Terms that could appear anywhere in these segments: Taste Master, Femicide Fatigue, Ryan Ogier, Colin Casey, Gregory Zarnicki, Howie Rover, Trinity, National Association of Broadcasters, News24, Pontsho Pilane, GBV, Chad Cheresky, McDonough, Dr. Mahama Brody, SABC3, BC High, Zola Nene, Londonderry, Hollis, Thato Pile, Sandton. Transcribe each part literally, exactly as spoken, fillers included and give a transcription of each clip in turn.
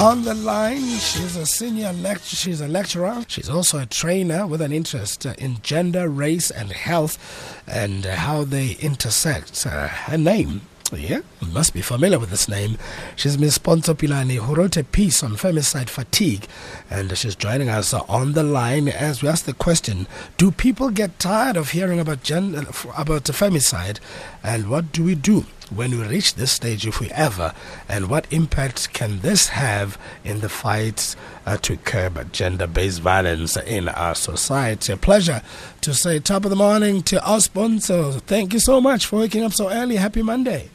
On the line, she's a senior lecturer, she's a lecturer. She's also a trainer with an interest in gender, race, and health, and how they intersect. Uh, her name, yeah, you must be familiar with this name. She's Miss Pontsho Pilane, who wrote a piece on femicide fatigue, and she's joining us on the line as we ask the question: do people get tired of hearing about gender, about femicide, and what do we do when we reach this stage, if we ever, and what impact can this have in the fight uh, to curb gender-based violence in our society? A pleasure to say top of the morning to our sponsor. Thank you so much for waking up so early. Happy Monday.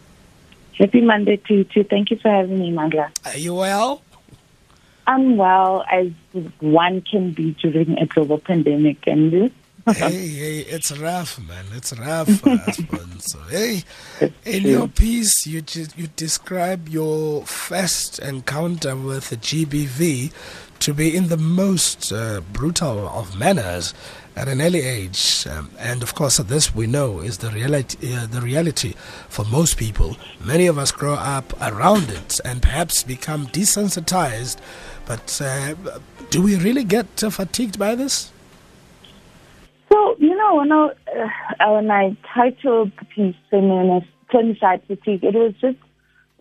Happy Monday to you too. Thank you for having me, Mandla. Are you well? I'm well, as one can be during a global pandemic, and this. hey, hey, it's rough, man. It's rough for us. So, hey, in your piece, you you describe your first encounter with the G B V to be in the most uh, brutal of manners at an early age, um, and of course, this we know is the reality. Uh, the reality for most people. Many of us grow up around it and perhaps become desensitized. But uh, do we really get uh, fatigued by this? So, you know, when I, uh, when I titled the piece Femicide Fatigue, it was just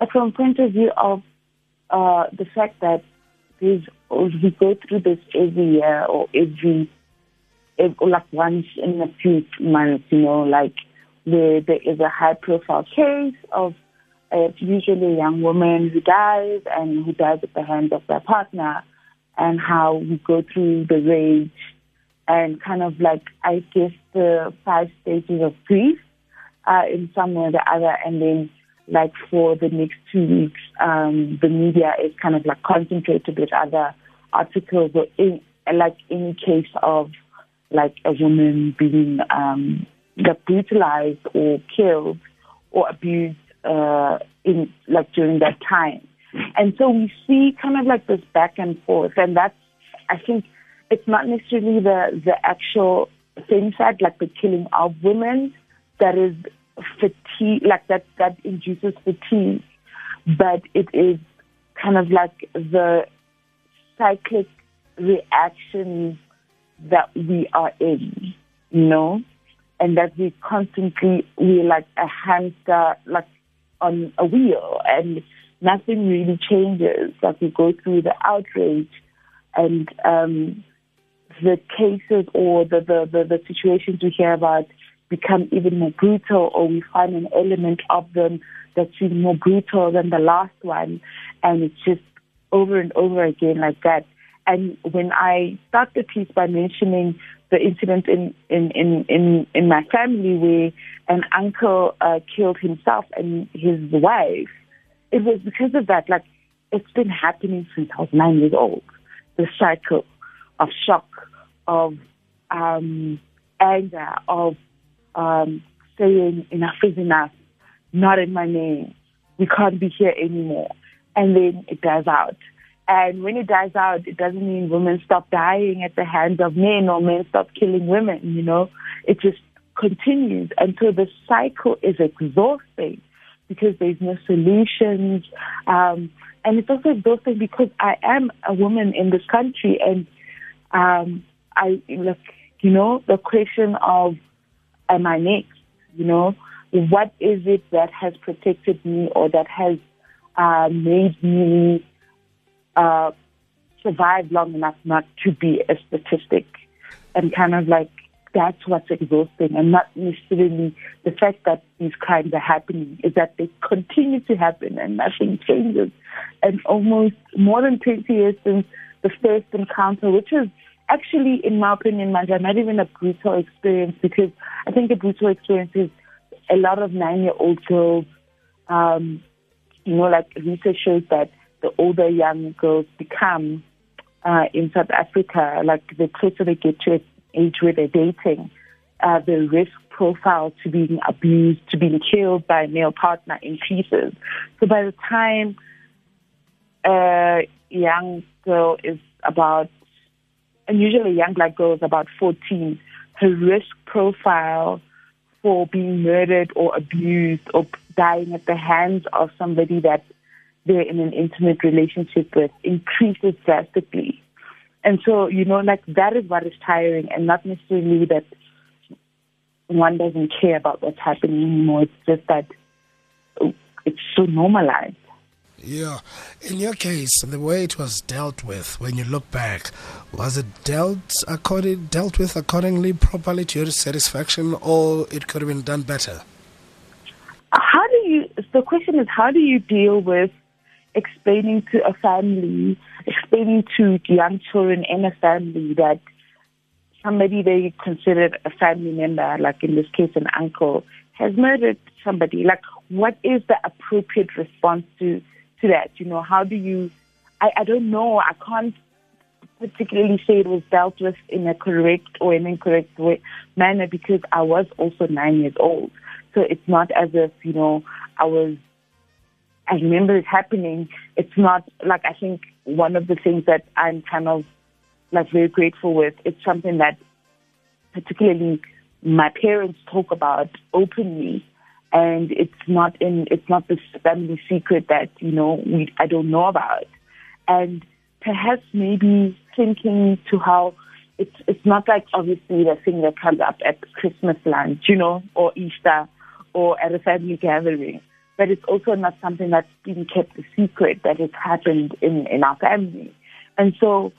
like from a point of view of uh, the fact that these, we go through this every year or every, every, or like once in a few months, you know, like where there is a high-profile case of uh, usually a young woman who dies and who dies at the hands of their partner, and how we go through the rage and kind of like, I guess, the five stages of grief uh, in some way or the other. And then, like, for the next two weeks, um, the media is kind of like concentrated with other articles or in, like any case of like a woman being um, brutalized or killed or abused uh, in like during that time. And so we see kind of like this back and forth. And that's, I think, it's not necessarily the, the actual femicide, like the killing of women, that is fatigue, like that, that induces fatigue, but it is kind of like the cyclic reactions that we are in, you know, and that we constantly, we're like a hamster, like on a wheel, and nothing really changes. Like we go through the outrage and, um, the cases or the, the, the, the situations we hear about become even more brutal, or we find an element of them that's even more brutal than the last one. And it's just over and over again like that. And when I start the piece by mentioning the incident in, in, in, in, in my family where an uncle uh, killed himself and his wife, it was because of that. Like, it's been happening since I was nine years old, the cycle of shock, of um, anger, of um, saying enough is enough, not in my name, we can't be here anymore. And then it dies out. And when it dies out, it doesn't mean women stop dying at the hands of men or men stop killing women, you know. It just continues. And so the cycle is exhausting because there's no solutions. Um, and it's also exhausting because I am a woman in this country, and Um, I look, you know, the question of, am I next? You know, what is it that has protected me or that has uh, made me uh, survive long enough not to be a statistic? And kind of like, that's what's exhausting, and not necessarily the fact that these crimes are happening, is that they continue to happen and nothing changes. And almost more than twenty years since the first encounter, which is actually, in my opinion, Manja, not even a brutal experience, because I think a brutal experience is a lot of nine-year-old girls, um, you know, like research shows that the older young girls become uh, in South Africa, like the closer they get to an age where they're dating, uh, the risk profile to being abused, to being killed by a male partner increases. So by the time uh young girl is about, and usually a young black girl is about fourteen, her risk profile for being murdered or abused or dying at the hands of somebody that they're in an intimate relationship with increases drastically. And so, you know, like that is what is tiring, and not necessarily that one doesn't care about what's happening anymore. It's just that it's so normalized. Yeah. In your case, the way it was dealt with, when you look back, was it dealt according, dealt with accordingly, properly to your satisfaction, or it could have been done better? How do you, the question is, how do you deal with explaining to a family, explaining to young children in a family that somebody they considered a family member, like in this case an uncle, has murdered somebody? Like, what is the appropriate response to, to that? You know, how do you, I, I don't know, I can't particularly say it was dealt with in a correct or an incorrect way, manner, because I was also nine years old. So it's not as if, you know, I was, I remember it happening. It's not like, I think one of the things that I'm kind of like very grateful with, it's something that particularly my parents talk about openly, and it's not in, it's not this family secret that, you know, we, I don't know about. And perhaps maybe thinking to how it's, it's not like obviously the thing that comes up at Christmas lunch, you know, or Easter or at a family gathering. But it's also not something that's been kept a secret that has happened in, in our family. And so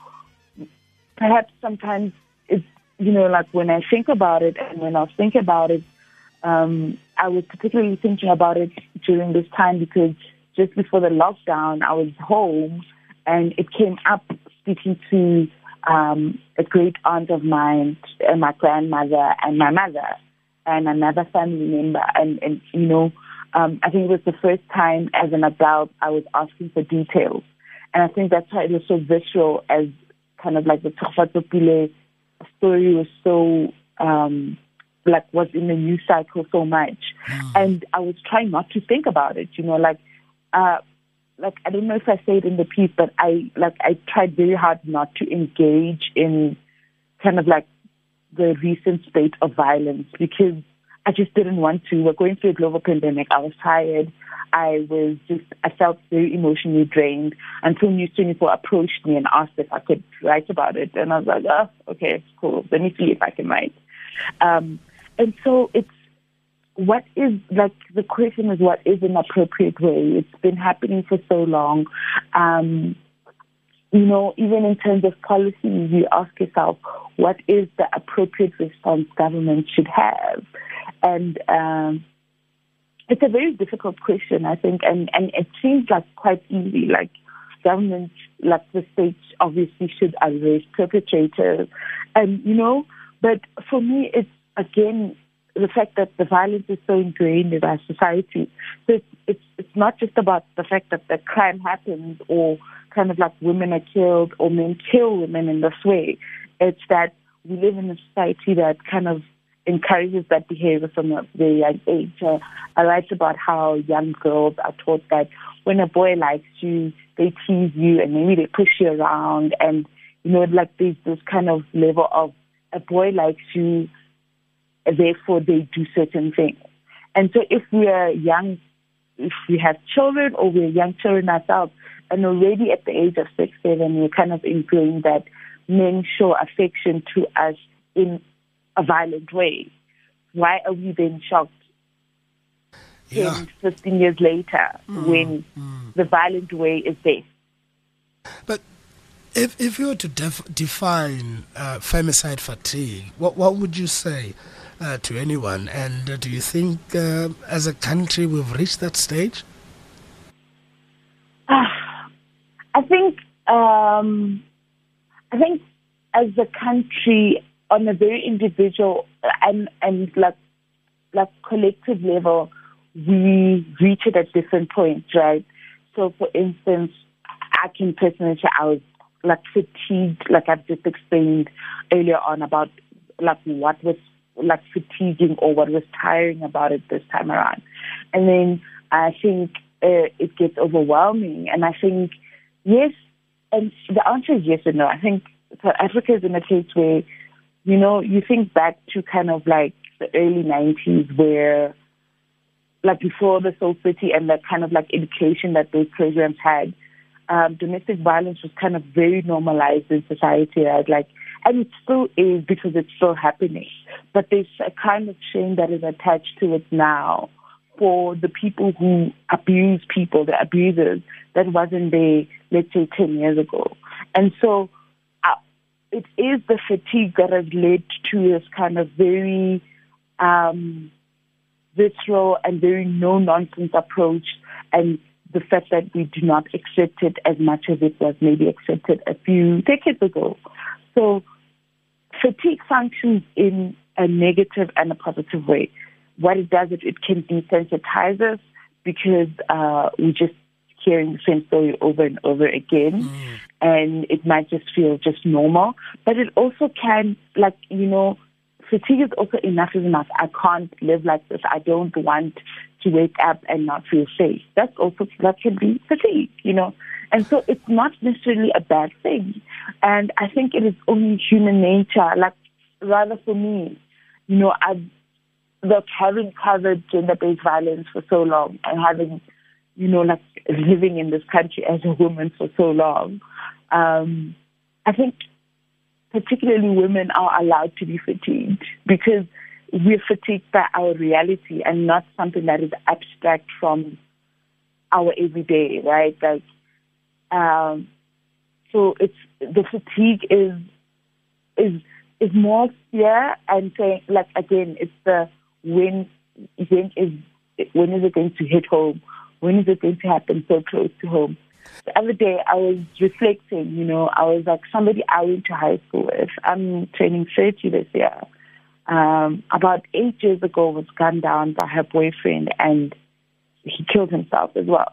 perhaps sometimes it's, you know, like when I think about it and when I think about it, um, I was particularly thinking about it during this time because just before the lockdown, I was home and it came up speaking to um, a great aunt of mine and my grandmother and my mother and another family member. And, and you know, Um, I think it was the first time as an adult I was asking for details. And I think that's why it was so visceral, as kind of like the Thato Pile story was so, um, like, was in the news cycle so much. Mm. And I was trying not to think about it, you know, like, uh, like, I don't know if I say it in the piece, but I, like, I tried very hard not to engage in kind of like the recent state of violence because I just didn't want to. We're going through a global pandemic. I was tired. I was just, I felt very emotionally drained until News twenty-four approached me and asked if I could write about it. And I was like, oh, okay, cool. Let me see if I can write. Um, and so it's, what is, like, the question is, what is an appropriate way? It's been happening for so long. Um, you know, even in terms of policy, you ask yourself, what is the appropriate response government should have? And um, it's a very difficult question, I think, and, and it seems like quite easy. Like government, like the state, obviously should arrest perpetrators, and you know. But for me, it's again the fact that the violence is so ingrained in our society. So it's it's, it's not just about the fact that the crime happens, or kind of like women are killed, or men kill women in this way. It's that we live in a society that kind of encourages that behavior from a very young age. Uh, I write about how young girls are taught that when a boy likes you, they tease you and maybe they push you around, and you know, like there's this kind of level of a boy likes you, therefore they do certain things. And so if we are young, if we have children or we're young children ourselves, and already at the age of six, seven, we're kind of ingrained that men show affection to us in a violent way. Why are we then shocked yeah. ten, fifteen years later mm, when mm. the violent way is best? But if if you were to def- define uh, femicide fatigue, what what would you say uh, to anyone? And uh, do you think uh, as a country we've reached that stage? Uh, I think um, I think as a country, on a very individual and, and like, like collective level, we reach it at different points, right? So, for instance, I can personally say I was like fatigued, like I've just explained earlier on about like what was like fatiguing or what was tiring about it this time around. And then I think uh, it gets overwhelming. And I think, yes, and the answer is yes and no. I think South Africa is in a place where, you know, you think back to kind of like the early nineties where like before the Soul City and that kind of like education that those programs had, um, domestic violence was kind of very normalized in society, right? Like, and it still is because it's still happening. But there's a kind of shame that is attached to it now for the people who abuse people, the abusers, that wasn't there, let's say, ten years ago. And so uh, it is the fatigue that has led to this kind of very um, visceral and very no-nonsense approach, and the fact that we do not accept it as much as it was maybe accepted a few decades ago. So fatigue functions in a negative and a positive way. What it does is it can desensitize us because uh, we're just hearing the same story over and over again, mm. and it might just feel just normal. But it also can, like, you know, fatigue is also enough is enough. I can't live like this. I don't want to wake up and not feel safe. That's also, that can be fatigue, you know. And so it's not necessarily a bad thing. And I think it is only human nature. Like, rather for me, you know, I've, Look, having covered gender-based violence for so long and having, you know, like living in this country as a woman for so long, um, I think particularly women are allowed to be fatigued because we're fatigued by our reality and not something that is abstract from our everyday, right? Like, um, so it's the fatigue is is is more fear and saying, like, again, it's the When when is when is it going to hit home? When is it going to happen so close to home? The other day I was reflecting, you know, I was like, somebody I went to high school with, I'm turning thirty this year, um, about eight years ago was gunned down by her boyfriend and he killed himself as well.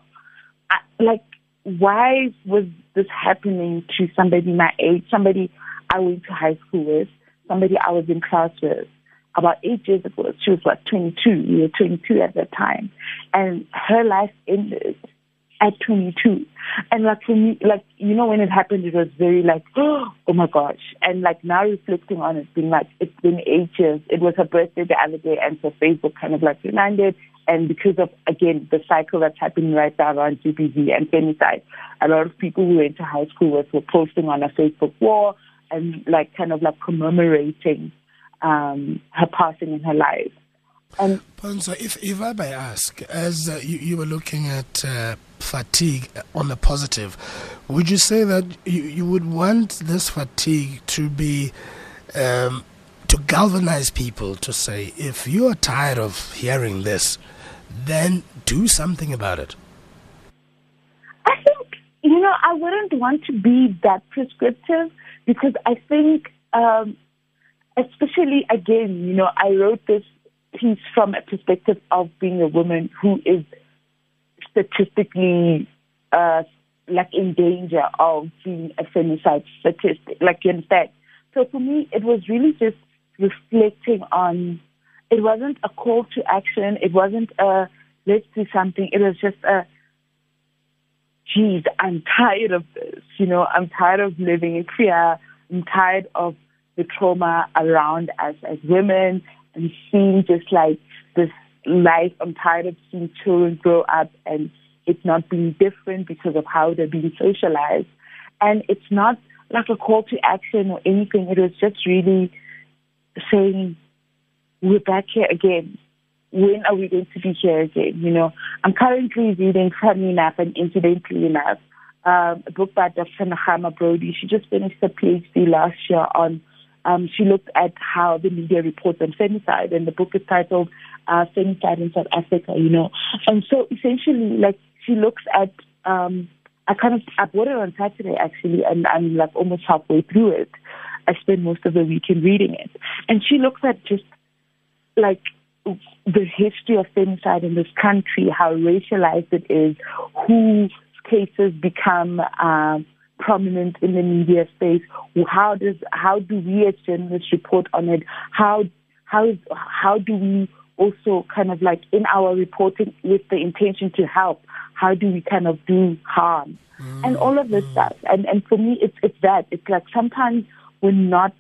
I, like, why was this happening to somebody my age, somebody I went to high school with, somebody I was in class with? About eight years ago, she was, what, twenty-two. We were twenty-two at that time. And her life ended at twenty-two. And, like, for me, like, you know, when it happened, it was very, like, oh, my gosh. And, like, now reflecting on it, being like, it's been eight years. It was her birthday the other day, and so Facebook kind of, like, reminded. And because of, again, the cycle that's happening right now around G B V and femicide, a lot of people who went to high school with were posting on a Facebook wall and, like, kind of, like, commemorating Um, her passing in her life. Um, Pontsho, if, if I may ask, as uh, you, you were looking at uh, fatigue on the positive, would you say that you, you would want this fatigue to be, um, to galvanize people to say, if you are tired of hearing this, then do something about it? I think, you know, I wouldn't want to be that prescriptive because I think... Um, Especially, again, you know, I wrote this piece from a perspective of being a woman who is statistically, uh, like, in danger of being a femicide statistic, like, you understand? So for me, it was really just reflecting on, it wasn't a call to action, it wasn't a, let's do something, it was just a, geez, I'm tired of this, you know, I'm tired of living in fear, I'm tired of the trauma around us as women and seeing just like this life. I'm tired of seeing children grow up and it's not being different because of how they're being socialized. And it's not like a call to action or anything. It was just really saying, we're back here again. When are we going to be here again? You know, I'm currently reading, funnily enough and incidentally enough, um, a book by Doctor Mahama Brody. She just finished her PhD last year on Um, she looked at how the media reports on femicide, and the book is titled uh, Femicide in South Africa, you know. And so essentially, like, she looks at, um, I kind of, I bought it on Saturday, actually, and I'm, like, almost halfway through it. I spent most of the weekend reading it. And she looks at just, like, the history of femicide in this country, how racialized it is, whose cases become... Um, prominent in the media space. How does how do we as journalists report on it? How how is, how do we also kind of like in our reporting with the intention to help? How do we kind of do harm mm. and all of this mm. stuff? And and for me, it's it's that it's like sometimes we're not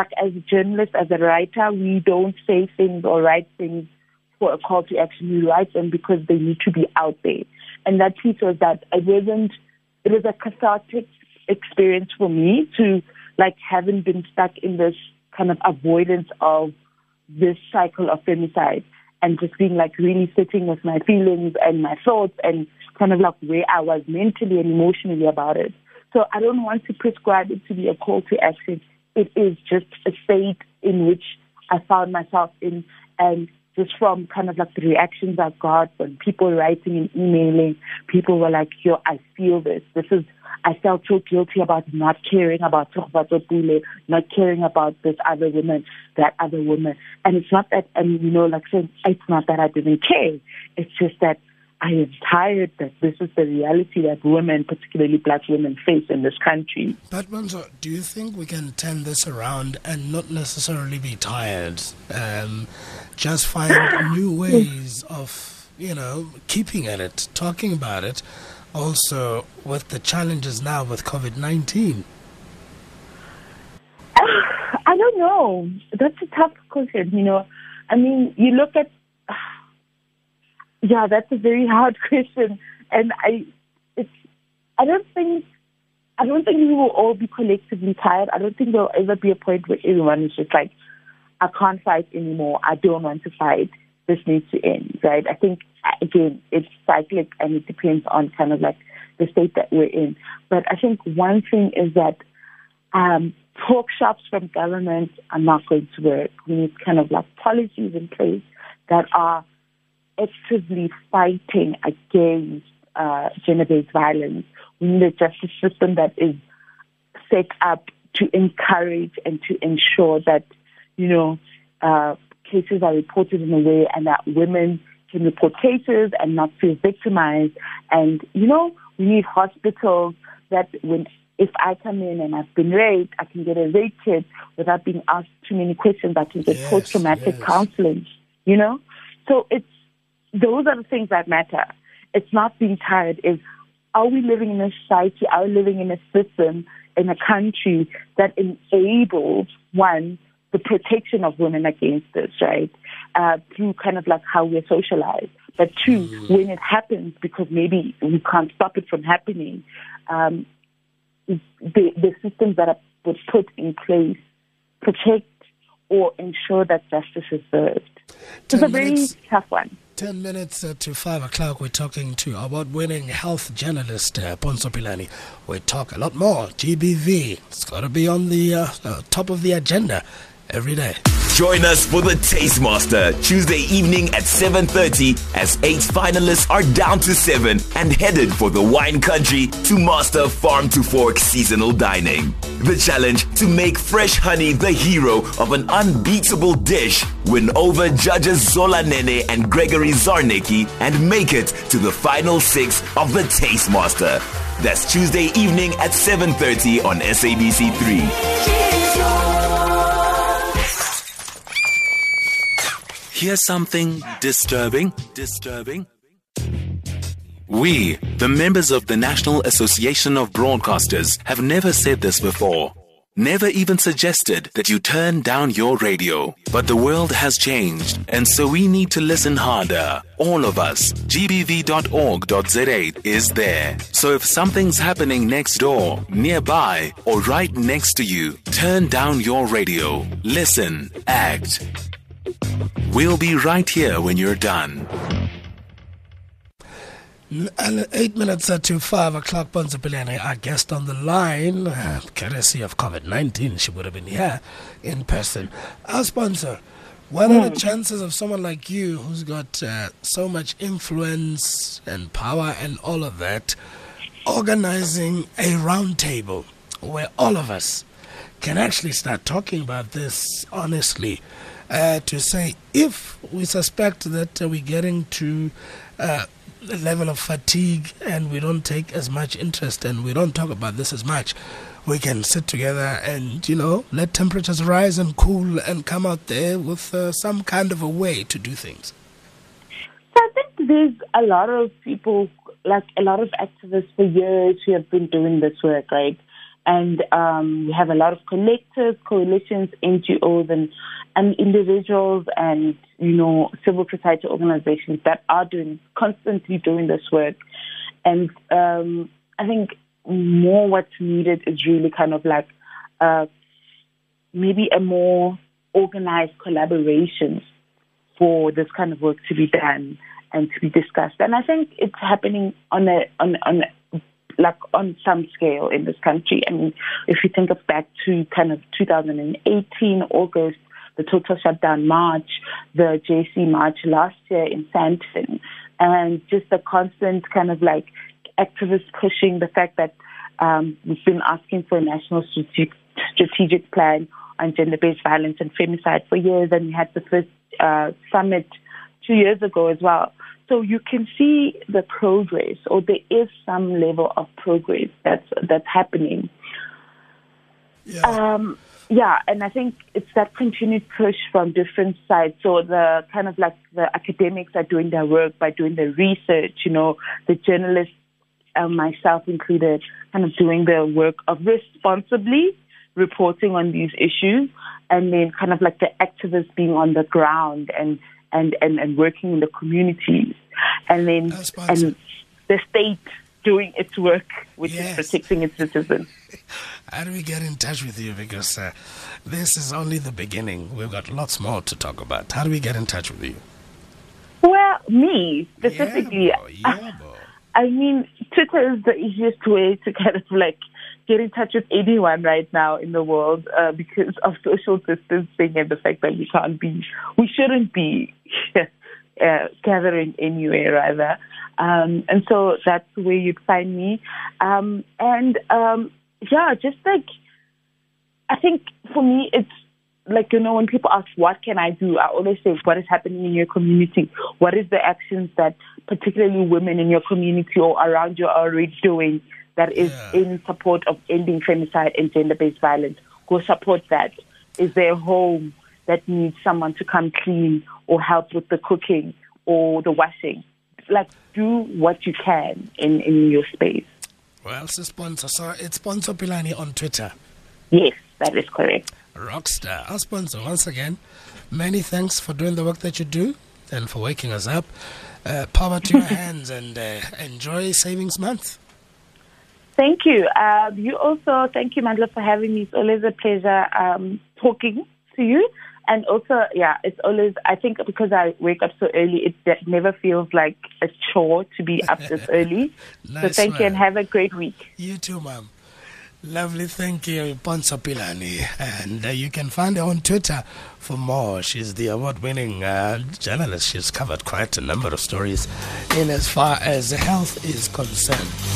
like as a journalist, as a writer, we don't say things or write things for a call to action. We write them because they need to be out there. And that piece was that I wasn't, it was a cathartic experience for me to, like, haven't been stuck in this kind of avoidance of this cycle of femicide and just being, like, really sitting with my feelings and my thoughts and kind of, like, where I was mentally and emotionally about it. So I don't want to prescribe it to be a call to action. It is just a state in which I found myself in, and just from kind of like the reactions I got when people writing and emailing, people were like, yo, I feel this. This is, I felt so guilty about not caring about Thato Pile, not caring about this other woman, that other woman. And it's not that, and you know, like saying, it's not that I didn't care. It's just that I am tired that this is the reality that women, particularly black women, face in this country. But Pontsho, do you think we can turn this around and not necessarily be tired? Um, just find new ways of, you know, keeping at it, talking about it, also with the challenges now with COVID nineteen? Uh, I don't know. That's a tough question, you know. I mean, you look at... Uh, Yeah, that's a very hard question, and I, it's, I don't think, I don't think we will all be collectively tired. I don't think there will ever be a point where everyone is just like, I can't fight anymore. I don't want to fight. This needs to end, right? I think again, it's cyclic, and it depends on kind of like the state that we're in. But I think one thing is that um, talk shops from government are not going to work. We need kind of like policies in place that are actively fighting against uh, gender-based violence. We need a justice system that is set up to encourage and to ensure that, you know, uh, cases are reported in a way and that women can report cases and not feel victimized. And, you know, we need hospitals that when if I come in and I've been raped, I can get a rape kit without being asked too many questions. I can get yes, post-traumatic yes. counseling, you know? So it's those are the things that matter. It's not being tired. Is are we living in a society, are we living in a system, in a country that enables, one, the protection of women against this, right, uh, through kind of like how we're socialized. But two, mm-hmm. when it happens, because maybe we can't stop it from happening, um, the, the systems that are put in place protect or ensure that justice is served. It's a very tough one. Ten minutes to five o'clock, we're talking to award-winning health journalist uh, Pontsho Pilane. We talk a lot more. G B V, it's got to be on the uh, uh, top of the agenda every day. Join us for the Taste Master Tuesday evening at seven thirty as eight finalists are down to seven and headed for the wine country to master farm-to-fork seasonal dining. The challenge to make fresh honey the hero of an unbeatable dish, win over judges Zola Nene and Gregory Zarnicki, and make it to the final six of the Taste Master. That's Tuesday evening at seven thirty on S A B C three. Here's something disturbing, disturbing. We, the members of the National Association of Broadcasters, have never said this before. Never even suggested that you turn down your radio. But the world has changed, and so we need to listen harder. All of us. G B V dot org dot z a is there. So if something's happening next door, nearby, or right next to you, turn down your radio. Listen. Act. We'll be right here when you're done. And eight minutes to five o'clock, Pontsho Pilane, our guest on the line, uh, courtesy of COVID nineteen, she would have been here in person. Our sponsor, what are the chances of someone like you who's got uh, so much influence and power and all of that, organizing a round table where all of us can actually start talking about this honestly, uh, to say if we suspect that uh, we're getting to... Uh, the level of fatigue and we don't take as much interest and we don't talk about this as much, we can sit together and, you know, let temperatures rise and cool and come out there with uh, some kind of a way to do things. So I think there's a lot of people, like a lot of activists for years who have been doing this work, right? And um, we have a lot of collectives, coalitions, N G Os, and, and individuals, and you know, civil society organizations that are doing constantly doing this work. And um, I think more what's needed is really kind of like uh, maybe a more organized collaboration for this kind of work to be done and to be discussed. And I think it's happening on a on on. like on some scale in this country. I mean, if you think of back to kind of two thousand eighteen, August, the total shutdown march, the J C march last year in Sandton, and just the constant kind of like activists pushing the fact that um, we've been asking for a national strategic, strategic plan on gender-based violence and femicide for years, and we had the first uh, summit two years ago as well. So you can see the progress, or there is some level of progress that's that's happening. Yeah, um, yeah, and I think it's that continued push from different sides. So the kind of like the academics are doing their work by doing their research. You know, the journalists, uh, myself included, kind of doing their work of responsibly reporting on these issues, and then kind of like the activists being on the ground and. And, and, and working in the communities, and then and the state doing its work, which yes. is protecting its citizens. How do we get in touch with you? Because uh, this is only the beginning. We've got lots more to talk about. How do we get in touch with you? Well, me specifically. Yeah, boy. Yeah, boy. I, I mean, Twitter is the easiest way to kind of like get in touch with anyone right now in the world uh, because of social distancing and the fact that we can't be, we shouldn't be uh, gathering anywhere rather. Um, and so that's where you'd find me. Um, and um, yeah, just like, I think for me, it's like, you know, when people ask, what can I do? I always say, what is happening in your community? What is the actions that particularly women in your community or around you are already doing that is yeah. in support of ending femicide and gender-based violence? Go support that. Is there a home that needs someone to come clean or help with the cooking or the washing? Like, do what you can in, in your space. Well, it's sponsor. So it's Pontsho Pilane on Twitter. Yes, that is correct. Rockstar. Our sponsor, once again, many thanks for doing the work that you do and for waking us up. Uh, power to your hands, and uh, enjoy Savings Month. Thank you. Uh, you also, thank you, Mandla, for having me. It's always a pleasure um, talking to you. And also, yeah, it's always, I think because I wake up so early, it de- never feels like a chore to be up this early. Nice so thank one. You and have a great week. You too, ma'am. Lovely, thank you, Pontsho Pilane. And uh, you can find her on Twitter for more. She's the award-winning uh, journalist. She's covered quite a number of stories in as far as health is concerned.